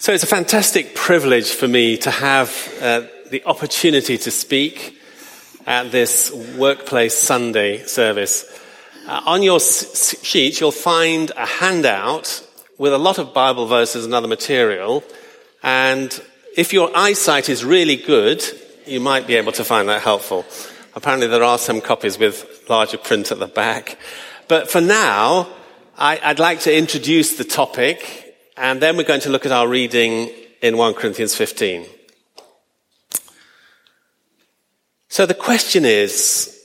So it's a fantastic privilege for me to have the opportunity to speak at this Workplace Sunday service. On your sheet, you'll find a handout with a lot of Bible verses and other material. And if your eyesight is really good, you might be able to find that helpful. Apparently there are some copies with larger print at the back. But for now, I'd like to introduce the topic, and then we're going to look at our reading in 1 Corinthians 15. So the question is,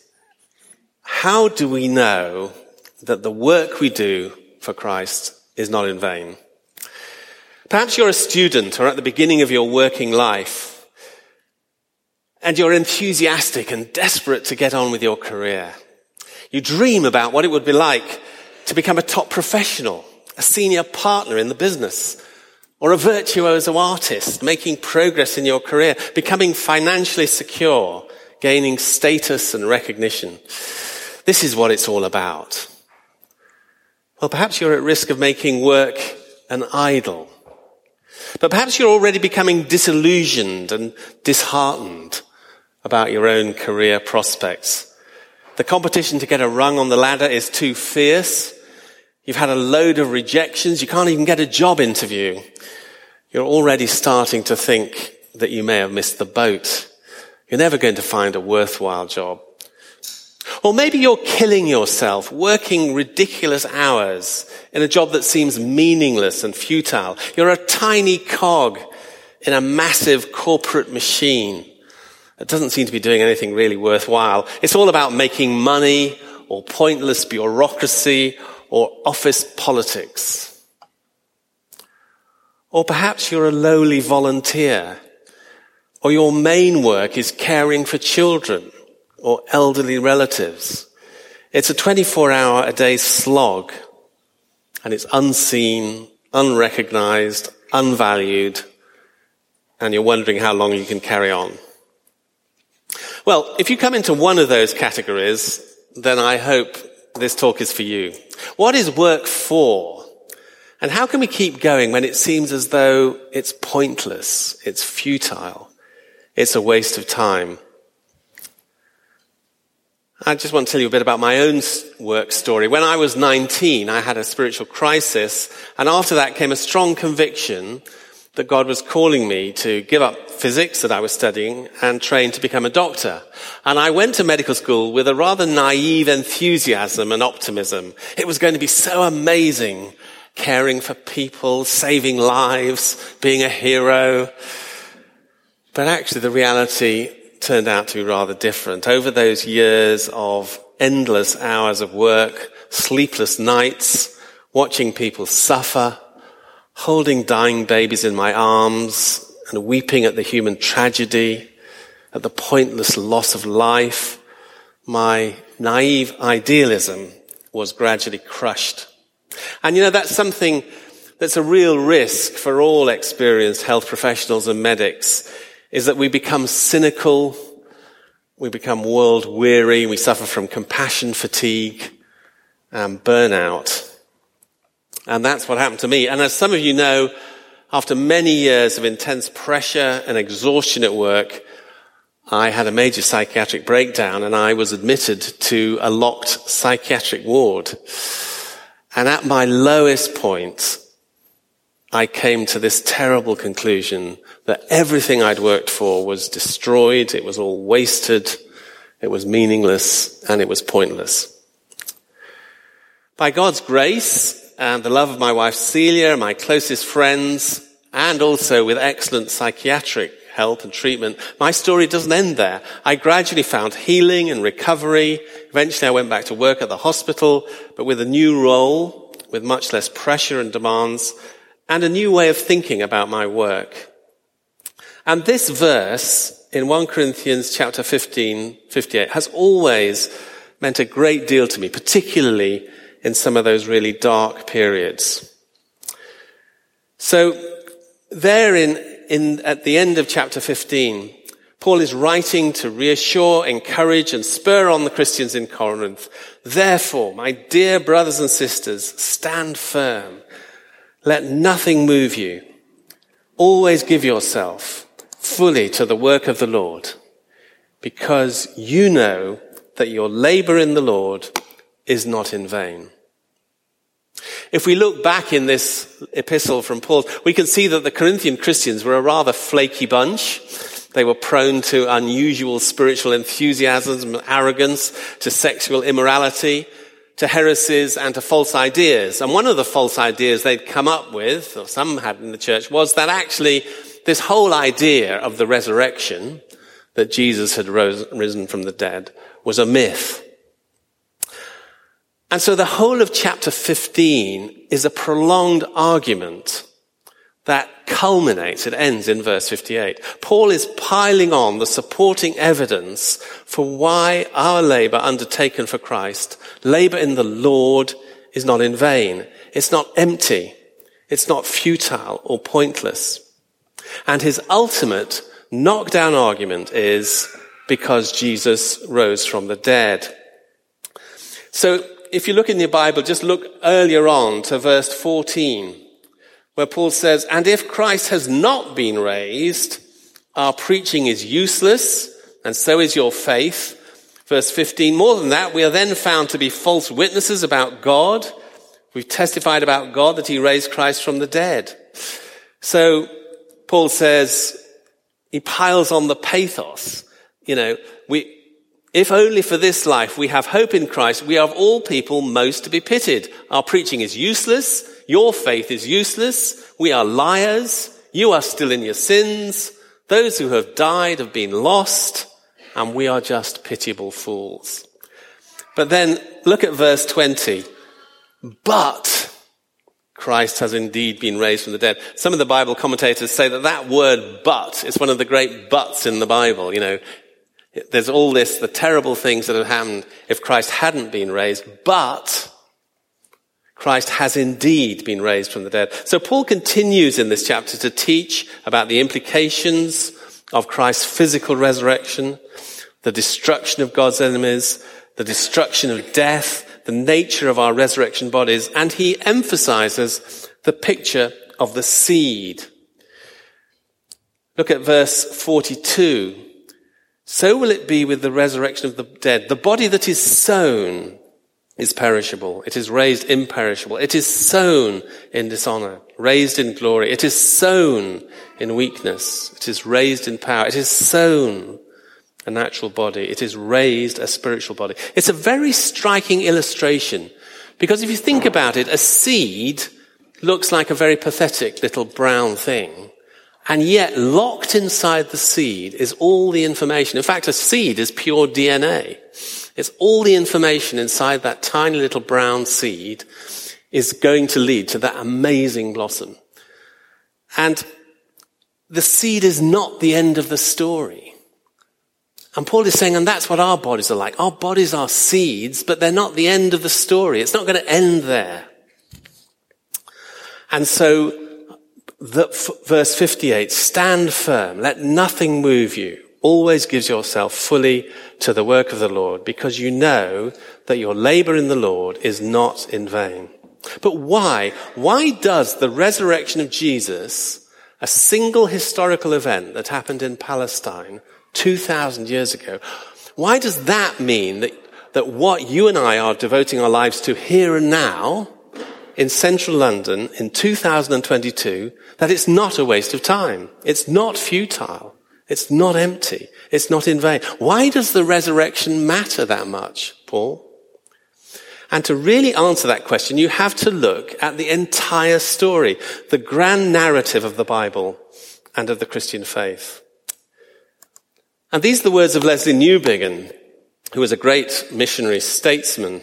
how do we know that the work we do for Christ is not in vain? Perhaps you're a student or at the beginning of your working life, and you're enthusiastic and desperate to get on with your career. You dream about what it would be like to become a top professional, a senior partner in the business, or a virtuoso artist, making progress in your career, becoming financially secure, gaining status and recognition. This is what it's all about. Well, perhaps you're at risk of making work an idol. But perhaps you're already becoming disillusioned and disheartened about your own career prospects. The competition to get a rung on the ladder is too fierce. You've had a load of rejections. You can't even get a job interview. You're already starting to think that you may have missed the boat. You're never going to find a worthwhile job. Or maybe you're killing yourself, working ridiculous hours in a job that seems meaningless and futile. You're a tiny cog in a massive corporate machine that doesn't seem to be doing anything really worthwhile. It's all about making money or pointless bureaucracy or office politics. Or perhaps you're a lowly volunteer. Or your main work is caring for children or elderly relatives. It's a 24-hour-a-day slog, and it's unseen, unrecognized, unvalued, and you're wondering how long you can carry on. Well, if you come into one of those categories, then I hope this talk is for you. What is work for? And how can we keep going when it seems as though it's pointless, it's futile? It's a waste of time. I just want to tell you a bit about my own work story. When I was 19, I had a spiritual crisis, and after that came a strong conviction that God was calling me to give up physics that I was studying and train to become a doctor. And I went to medical school with a rather naive enthusiasm and optimism. It was going to be so amazing, caring for people, saving lives, being a hero. But actually the reality turned out to be rather different. Over those years of endless hours of work, sleepless nights, watching people suffer, holding dying babies in my arms and weeping at the human tragedy, at the pointless loss of life, my naive idealism was gradually crushed. And you know, that's something that's a real risk for all experienced health professionals and medics, is that we become cynical, we become world-weary, we suffer from compassion fatigue and burnout. And that's what happened to me. And as some of you know, after many years of intense pressure and exhaustion at work, I had a major psychiatric breakdown and I was admitted to a locked psychiatric ward. And at my lowest point, I came to this terrible conclusion that everything I'd worked for was destroyed, it was all wasted, it was meaningless, and it was pointless. By God's grace and the love of my wife Celia, my closest friends, and also with excellent psychiatric help and treatment, my story doesn't end there. I gradually found healing and recovery. Eventually I went back to work at the hospital, but with a new role, with much less pressure and demands, and a new way of thinking about my work. And this verse in 1 Corinthians chapter 15:58 has always meant a great deal to me, particularly in some of those really dark periods. So there at the end of chapter 15, Paul is writing to reassure, encourage, and spur on the Christians in Corinth. Therefore, my dear brothers and sisters, stand firm. Let nothing move you. Always give yourself fully to the work of the Lord, because you know that your labor in the Lord is not in vain. If we look back in this epistle from Paul, we can see that the Corinthian Christians were a rather flaky bunch. They were prone to unusual spiritual enthusiasms and arrogance, to sexual immorality, to heresies, and to false ideas. And one of the false ideas they'd come up with, or some had in the church, was that actually this whole idea of the resurrection, that Jesus had risen from the dead, was a myth. And so the whole of chapter 15 is a prolonged argument that culminates, it ends in verse 58. Paul is piling on the supporting evidence for why our labor undertaken for Christ, labor in the Lord, is not in vain. It's not empty. It's not futile or pointless. And his ultimate knockdown argument is because Jesus rose from the dead. So, if you look in your Bible, just look earlier on to verse 14, where Paul says, "And if Christ has not been raised, our preaching is useless, and so is your faith." Verse 15, "More than that, we are then found to be false witnesses about God. We've testified about God that he raised Christ from the dead." So Paul says, he piles on the pathos. You know, if only for this life we have hope in Christ, we are of all people most to be pitied. Our preaching is useless. Your faith is useless. We are liars. You are still in your sins. Those who have died have been lost, and we are just pitiable fools. But then look at verse 20. "But Christ has indeed been raised from the dead." Some of the Bible commentators say that word "but" is one of the great buts in the Bible, you know. There's all this, the terrible things that had happened if Christ hadn't been raised, but Christ has indeed been raised from the dead. So Paul continues in this chapter to teach about the implications of Christ's physical resurrection, the destruction of God's enemies, the destruction of death, the nature of our resurrection bodies, and he emphasizes the picture of the seed. Look at verse 42. "So will it be with the resurrection of the dead. The body that is sown is perishable. It is raised imperishable. It is sown in dishonor, raised in glory. It is sown in weakness. It is raised in power. It is sown a natural body. It is raised a spiritual body." It's a very striking illustration, because if you think about it, a seed looks like a very pathetic little brown thing. And yet, locked inside the seed is all the information. In fact, a seed is pure DNA. It's all the information inside that tiny little brown seed is going to lead to that amazing blossom. And the seed is not the end of the story. And Paul is saying, and that's what our bodies are like. Our bodies are seeds, but they're not the end of the story. It's not going to end there. And so, verse 58, "Stand firm, let nothing move you. Always give yourself fully to the work of the Lord, because you know that your labor in the Lord is not in vain." But why? Why does the resurrection of Jesus, a single historical event that happened in Palestine 2,000 years ago, why does that mean that what you and I are devoting our lives to here and now, in central London in 2022, that it's not a waste of time? It's not futile. It's not empty. It's not in vain. Why does the resurrection matter that much, Paul? And to really answer that question, you have to look at the entire story, the grand narrative of the Bible and of the Christian faith. And these are the words of Leslie Newbigin, who was a great missionary statesman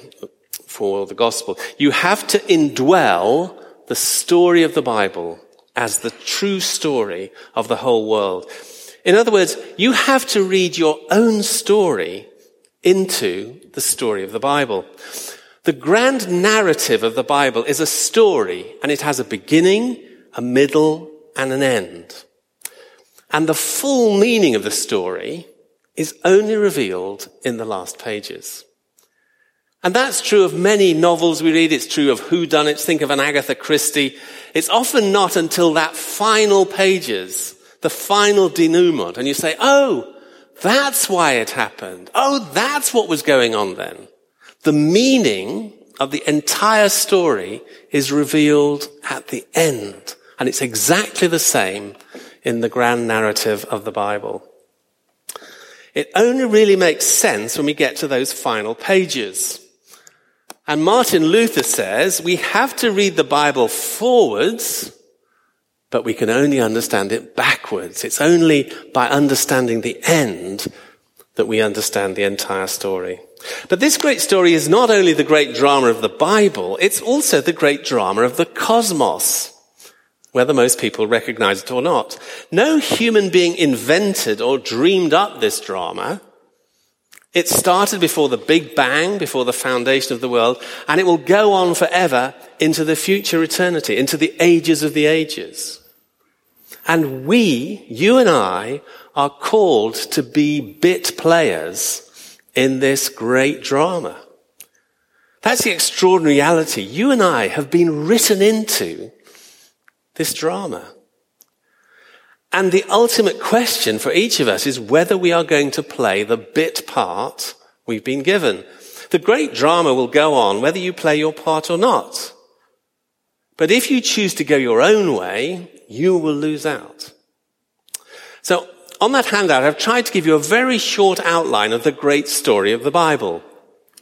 for the gospel. "You have to indwell the story of the Bible as the true story of the whole world." In other words, you have to read your own story into the story of the Bible. The grand narrative of the Bible is a story, and it has a beginning, a middle, and an end. And the full meaning of the story is only revealed in the last pages. And that's true of many novels we read. It's true of whodunits. Think of an Agatha Christie. It's often not until that final pages, the final denouement, and you say, oh, that's why it happened. Oh, that's what was going on then. The meaning of the entire story is revealed at the end, and it's exactly the same in the grand narrative of the Bible. It only really makes sense when we get to those final pages. And Martin Luther says we have to read the Bible forwards, but we can only understand it backwards. It's only by understanding the end that we understand the entire story. But this great story is not only the great drama of the Bible, it's also the great drama of the cosmos, whether most people recognize it or not. No human being invented or dreamed up this drama. It started before the Big Bang, before the foundation of the world, and it will go on forever into the future eternity, into the ages of the ages. And we, you and I, are called to be bit players in this great drama. That's the extraordinary reality. You and I have been written into this drama. And the ultimate question for each of us is whether we are going to play the bit part we've been given. The great drama will go on whether you play your part or not. But if you choose to go your own way, you will lose out. So on that handout, I've tried to give you a very short outline of the great story of the Bible,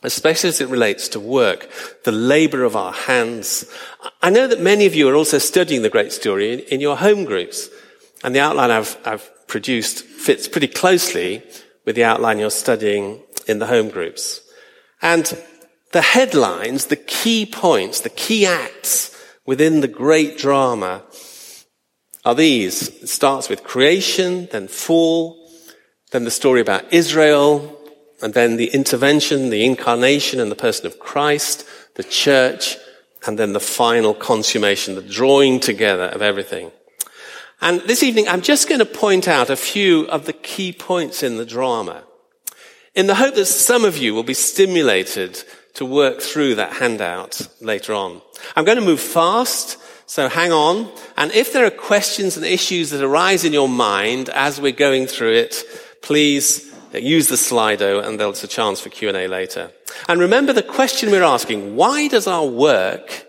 especially as it relates to work, the labor of our hands. I know that many of you are also studying the great story in your home groups. And the outline I've produced fits pretty closely with the outline you're studying in the home groups. And the headlines, the key points, the key acts within the great drama are these. It starts with creation, then fall, then the story about Israel, and then the intervention, the incarnation and the person of Christ, the church, and then the final consummation, the drawing together of everything. And this evening, I'm just going to point out a few of the key points in the drama, in the hope that some of you will be stimulated to work through that handout later on. I'm going to move fast, so hang on. And if there are questions and issues that arise in your mind as we're going through it, please use the Slido, and there's a chance for Q&A later. And remember the question we're asking, why does our work,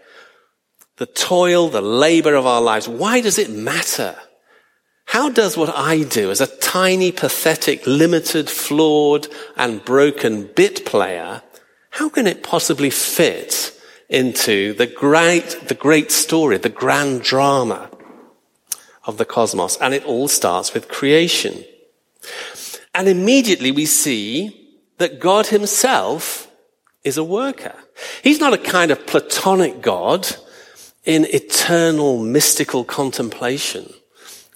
the toil, the labor of our lives, why does it matter? How does what I do as a tiny, pathetic, limited, flawed, and broken bit player, how can it possibly fit into the great story, the grand drama of the cosmos? And it all starts with creation. And immediately we see that God himself is a worker. He's not a kind of Platonic God in eternal mystical contemplation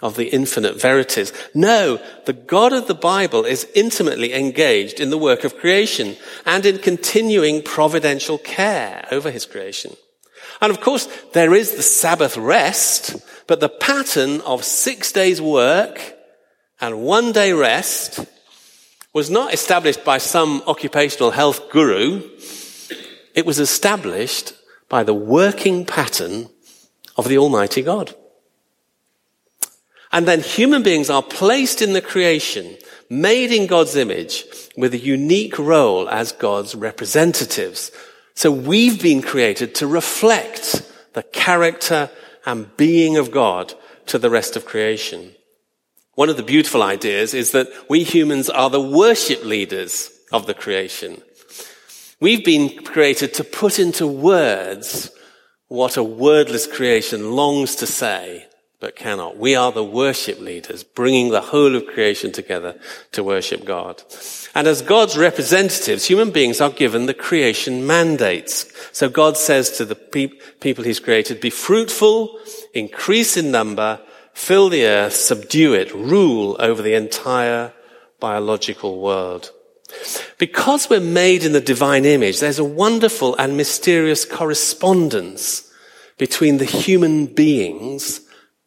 of the infinite verities. No, the God of the Bible is intimately engaged in the work of creation and in continuing providential care over his creation. And of course, there is the Sabbath rest, but the pattern of 6 days work and 1 day rest was not established by some occupational health guru. It was established by the working pattern of the Almighty God. And then human beings are placed in the creation, made in God's image, with a unique role as God's representatives. So we've been created to reflect the character and being of God to the rest of creation. One of the beautiful ideas is that we humans are the worship leaders of the creation. We've been created to put into words what a wordless creation longs to say but cannot. We are the worship leaders, bringing the whole of creation together to worship God. And as God's representatives, human beings are given the creation mandates. So God says to the people he's created, be fruitful, increase in number, fill the earth, subdue it, rule over the entire biological world. Because we're made in the divine image, there's a wonderful and mysterious correspondence between the human beings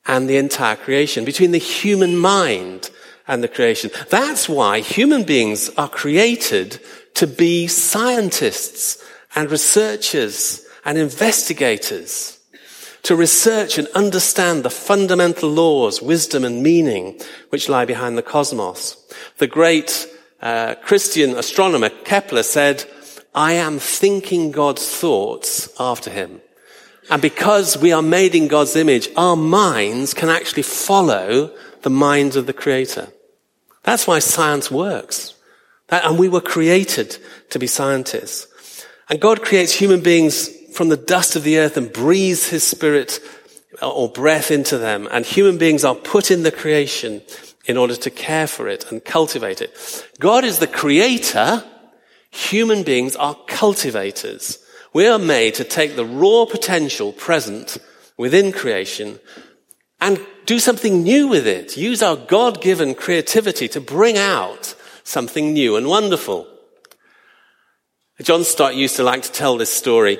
and the entire creation, between the human mind and the creation. That's why human beings are created to be scientists and researchers and investigators, to research and understand the fundamental laws, wisdom and meaning which lie behind the cosmos. The great Christian astronomer Kepler said, "I am thinking God's thoughts after him." And because we are made in God's image, our minds can actually follow the minds of the Creator. That's why science works. And we were created to be scientists. And God creates human beings from the dust of the earth and breathes his spirit or breath into them. And human beings are put in the creation in order to care for it and cultivate it. God is the creator. Human beings are cultivators. We are made to take the raw potential present within creation and do something new with it. Use our God-given creativity to bring out something new and wonderful. John Stott used to like to tell this story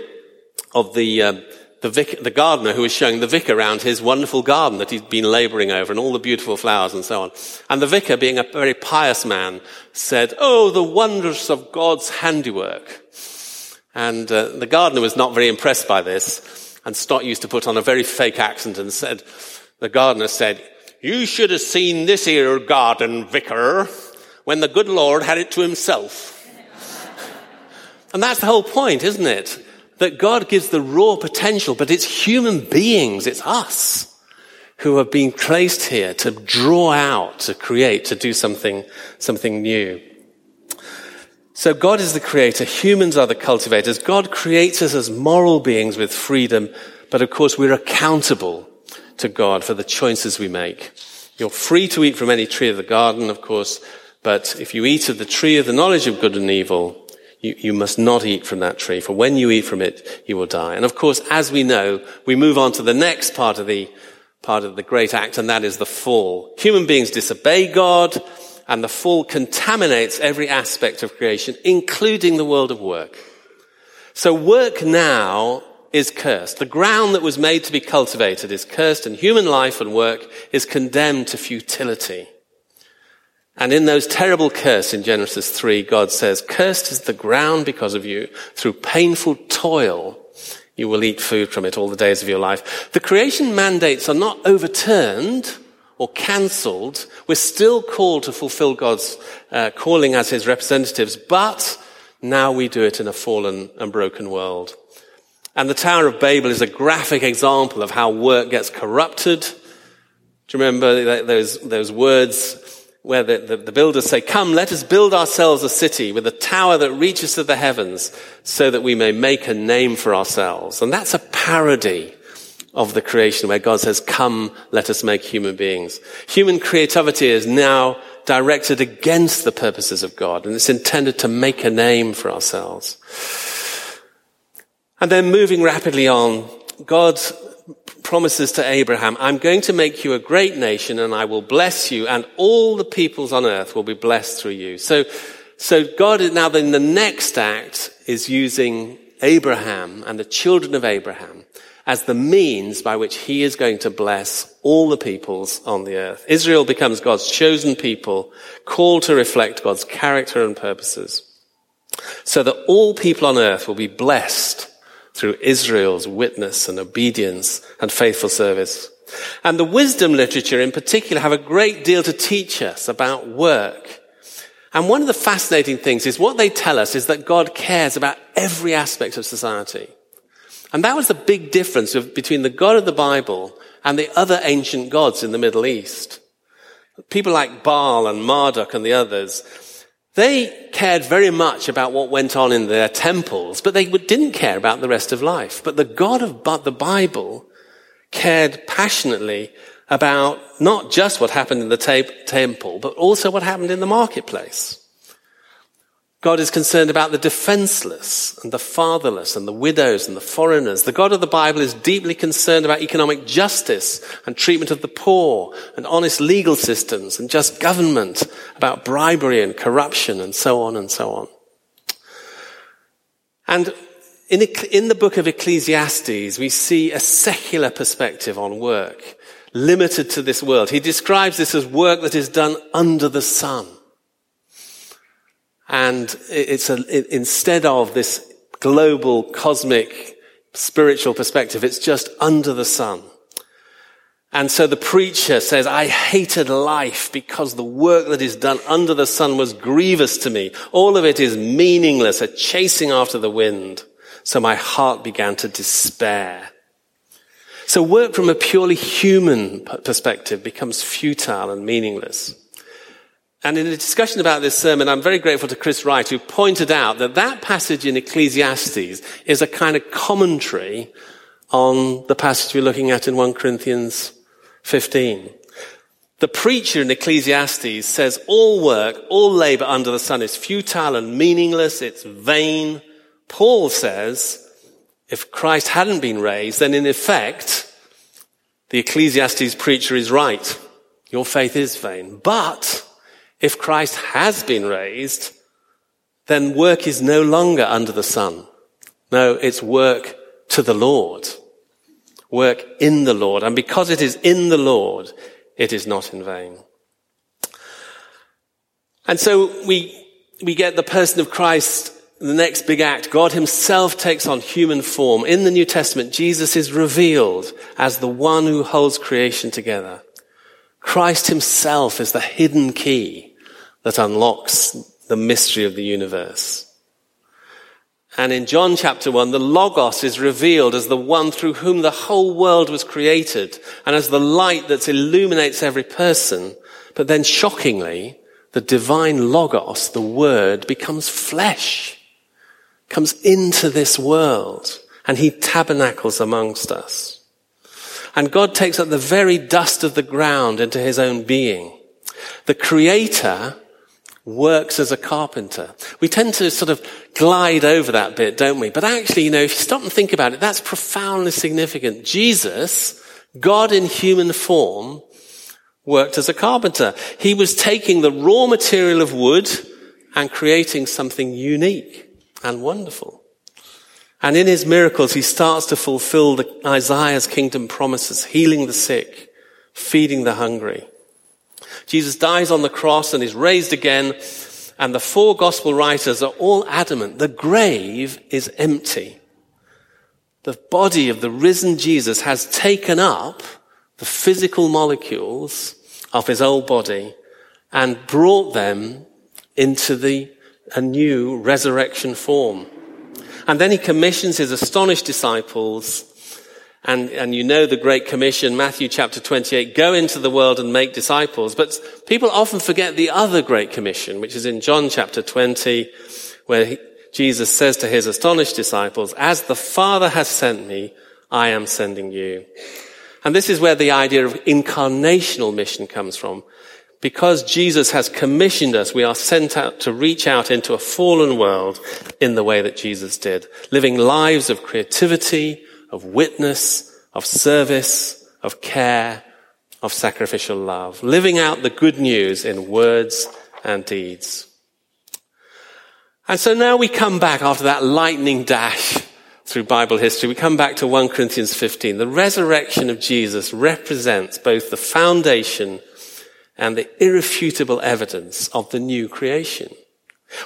of the gardener who was showing the vicar around his wonderful garden that he'd been labouring over and all the beautiful flowers and so on. And the vicar, being a very pious man, said, "Oh, the wonders of God's handiwork." And the gardener was not very impressed by this. And Stott used to put on a very fake accent and said, the gardener said, "You should have seen this here garden, vicar, when the good Lord had it to himself." And that's the whole point, isn't it? That God gives the raw potential, but it's human beings, it's us, who have been placed here to draw out, to create, to do something new. So God is the creator, humans are the cultivators. God creates us as moral beings with freedom, but of course we're accountable to God for the choices we make. You're free to eat from any tree of the garden, of course, but if you eat of the tree of the knowledge of good and evil, you must not eat from that tree, for when you eat from it, you will die. And of course, as we know, we move on to the next part of the great act, and that is the fall. Human beings disobey God, and the fall contaminates every aspect of creation, including the world of work. So work now is cursed. The ground that was made to be cultivated is cursed, and human life and work is condemned to futility. And in those terrible curse in Genesis 3, God says, "Cursed is the ground because of you. Through painful toil, you will eat food from it all the days of your life." The creation mandates are not overturned or cancelled. We're still called to fulfill God's calling as his representatives, but now we do it in a fallen and broken world. And the Tower of Babel is a graphic example of how work gets corrupted. Do you remember those words where the builders say, "Come, let us build ourselves a city with a tower that reaches to the heavens so that we may make a name for ourselves." And that's a parody of the creation where God says, "Come, let us make human beings." Human creativity is now directed against the purposes of God, and it's intended to make a name for ourselves. And then moving rapidly on, God promises to Abraham, "I'm going to make you a great nation and I will bless you and all the peoples on earth will be blessed through you." So God is now in the next act is using Abraham and the children of Abraham as the means by which he is going to bless all the peoples on the earth. Israel becomes God's chosen people, called to reflect God's character and purposes, so that all people on earth will be blessed through Israel's witness and obedience and faithful service. And the wisdom literature in particular have a great deal to teach us about work. And one of the fascinating things is what they tell us is that God cares about every aspect of society. And that was the big difference between the God of the Bible and the other ancient gods in the Middle East. People like Baal and Marduk and the others, they cared very much about what went on in their temples, but they didn't care about the rest of life. But the God of the Bible cared passionately about not just what happened in the temple, but also what happened in the marketplace. God is concerned about the defenseless and the fatherless and the widows and the foreigners. The God of the Bible is deeply concerned about economic justice and treatment of the poor and honest legal systems and just government, about bribery and corruption and so on and so on. And in the book of Ecclesiastes, we see a secular perspective on work, limited to this world. He describes this as work that is done under the sun. And it's instead of this global cosmic spiritual perspective, it's just under the sun. And so the preacher says, I hated life because the work that is done under the sun was grievous to me. All of it is meaningless, a chasing after the wind. So my heart began to despair. So work from a purely human perspective becomes futile and meaningless. And in a discussion about this sermon, I'm very grateful to Chris Wright, who pointed out that that passage in Ecclesiastes is a kind of commentary on the passage we're looking at in 1 Corinthians 15. The preacher in Ecclesiastes says all work, all labor under the sun is futile and meaningless, it's vain. Paul says if Christ hadn't been raised, then in effect, the Ecclesiastes preacher is right. Your faith is vain. But if Christ has been raised, then work is no longer under the sun. No, it's work to the Lord. Work in the Lord. And because it is in the Lord, it is not in vain. And so we get the person of Christ, the next big act. God himself takes on human form. In the New Testament, Jesus is revealed as the one who holds creation together. Christ himself is the hidden key that unlocks the mystery of the universe. And in John chapter 1, the Logos is revealed as the one through whom the whole world was created and as the light that illuminates every person. But then shockingly, the divine Logos, the Word, becomes flesh, comes into this world, and he tabernacles amongst us. And God takes up the very dust of the ground into his own being. The Creator works as a carpenter. We tend to sort of glide over that bit, don't we? But actually, you know, if you stop and think about it, that's profoundly significant. Jesus, God in human form, worked as a carpenter. He was taking the raw material of wood and creating something unique and wonderful. And in his miracles, he starts to fulfill Isaiah's kingdom promises, healing the sick, feeding the hungry. Jesus dies on the cross and is raised again, and the four gospel writers are all adamant. The grave is empty. The body of the risen Jesus has taken up the physical molecules of his old body and brought them into a new resurrection form. And then he commissions his astonished disciples, and you know the Great Commission, Matthew chapter 28, go into the world and make disciples. But people often forget the other Great Commission, which is in John chapter 20, where Jesus says to his astonished disciples, as the Father has sent me, I am sending you. And this is where the idea of incarnational mission comes from. Because Jesus has commissioned us, we are sent out to reach out into a fallen world in the way that Jesus did, living lives of creativity, of witness, of service, of care, of sacrificial love, living out the good news in words and deeds. And so now we come back after that lightning dash through Bible history. We come back to 1 Corinthians 15. The resurrection of Jesus represents both the foundation and the irrefutable evidence of the new creation.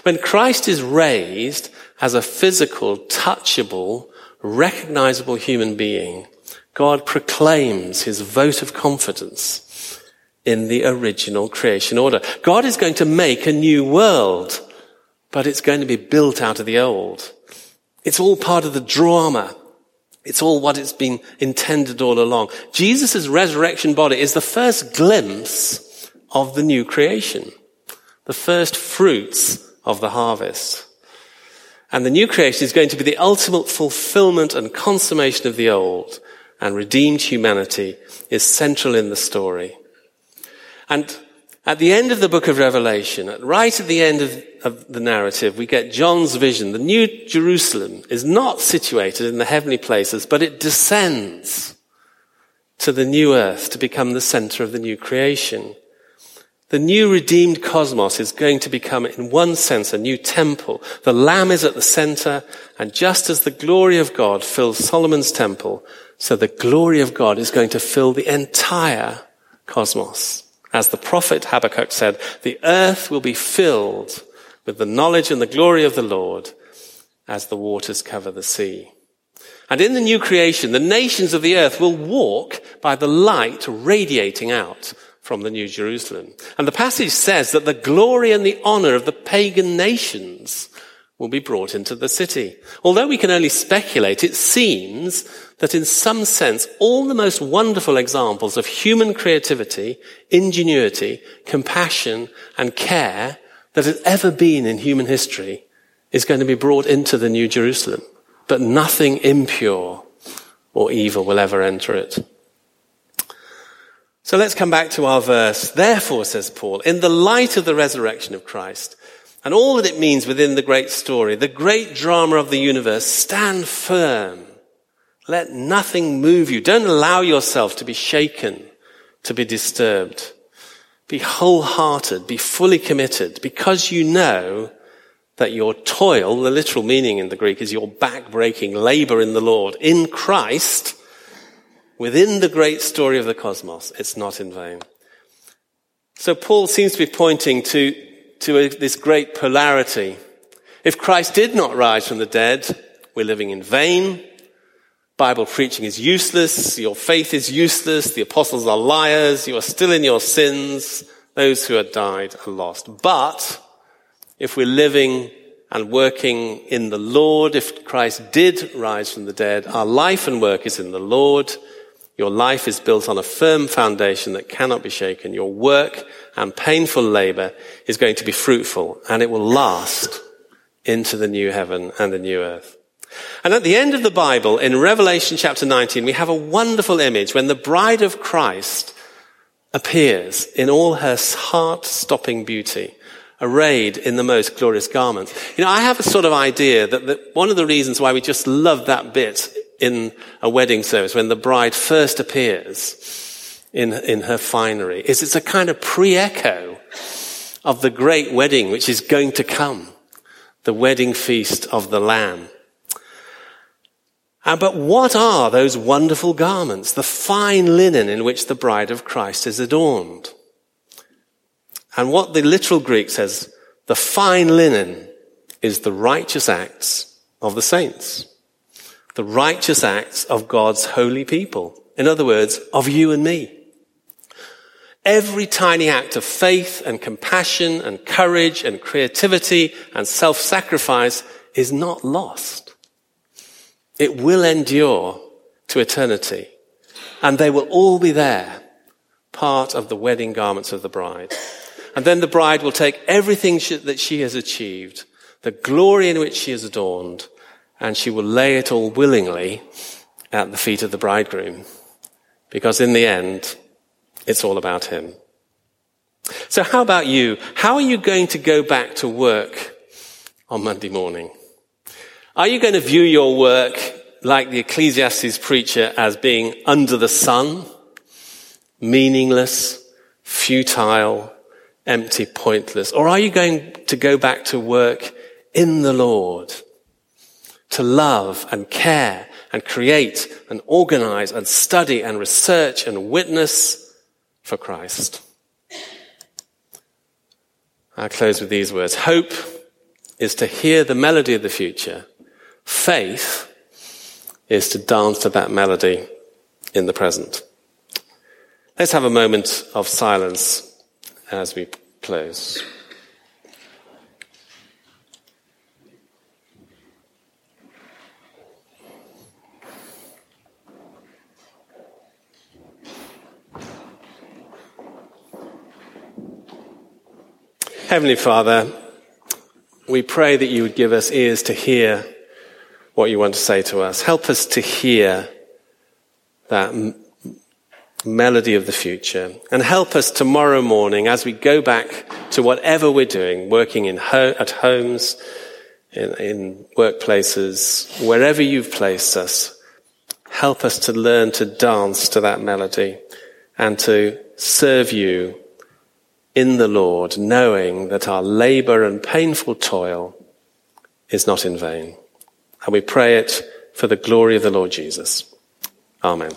When Christ is raised as a physical, touchable, recognizable human being, God proclaims his vote of confidence in the original creation order. God is going to make a new world, but it's going to be built out of the old. It's all part of the drama. It's all what it's been intended all along. Jesus' resurrection body is the first glimpse of the new creation, the first fruits of the harvest. And the new creation is going to be the ultimate fulfillment and consummation of the old, and redeemed humanity is central in the story. And at the end of the book of Revelation, right at the end of the narrative, we get John's vision. The new Jerusalem is not situated in the heavenly places, but it descends to the new earth to become the center of the new creation. The new redeemed cosmos is going to become, in one sense, a new temple. The Lamb is at the center, and just as the glory of God fills Solomon's temple, so the glory of God is going to fill the entire cosmos. As the prophet Habakkuk said, the earth will be filled with the knowledge and the glory of the Lord as the waters cover the sea. And in the new creation, the nations of the earth will walk by the light radiating out from the New Jerusalem. And the passage says that the glory and the honor of the pagan nations will be brought into the city. Although we can only speculate, it seems that in some sense, all the most wonderful examples of human creativity, ingenuity, compassion, and care that has ever been in human history is going to be brought into the New Jerusalem. But nothing impure or evil will ever enter it. So let's come back to our verse. Therefore, says Paul, in the light of the resurrection of Christ, and all that it means within the great story, the great drama of the universe, stand firm. Let nothing move you. Don't allow yourself to be shaken, to be disturbed. Be wholehearted, be fully committed, because you know that your toil, the literal meaning in the Greek is your back-breaking labor in the Lord, in Christ, within the great story of the cosmos, it's not in vain. So Paul seems to be pointing to this great polarity. If Christ did not rise from the dead, we're living in vain. Bible preaching is useless. Your faith is useless. The apostles are liars. You are still in your sins. Those who have died are lost. But if we're living and working in the Lord, if Christ did rise from the dead, our life and work is in the Lord. Your life is built on a firm foundation that cannot be shaken. Your work and painful labor is going to be fruitful, and it will last into the new heaven and the new earth. And at the end of the Bible, in Revelation chapter 19, we have a wonderful image when the bride of Christ appears in all her heart-stopping beauty, arrayed in the most glorious garments. You know, I have a sort of idea that one of the reasons why we just love that bit in a wedding service, when the bride first appears in her finery, is it's a kind of pre-echo of the great wedding which is going to come, the wedding feast of the Lamb. But what are those wonderful garments, the fine linen in which the bride of Christ is adorned? And what the literal Greek says, the fine linen is the righteous acts of the saints. The righteous acts of God's holy people. In other words, of you and me. Every tiny act of faith and compassion and courage and creativity and self-sacrifice is not lost. It will endure to eternity. And they will all be there, part of the wedding garments of the bride. And then the bride will take everything that she has achieved, the glory in which she is adorned, and she will lay it all willingly at the feet of the bridegroom. Because in the end, it's all about him. So how about you? How are you going to go back to work on Monday morning? Are you going to view your work like the Ecclesiastes preacher as being under the sun, meaningless, futile, empty, pointless? Or are you going to go back to work in the Lord? To love and care and create and organize and study and research and witness for Christ. I'll close with these words. Hope is to hear the melody of the future. Faith is to dance to that melody in the present. Let's have a moment of silence as we close. Heavenly Father, we pray that you would give us ears to hear what you want to say to us. Help us to hear that melody of the future. And help us tomorrow morning as we go back to whatever we're doing, working at homes, in workplaces, wherever you've placed us. Help us to learn to dance to that melody and to serve you in the Lord, knowing that our labor and painful toil is not in vain. And we pray it for the glory of the Lord Jesus. Amen.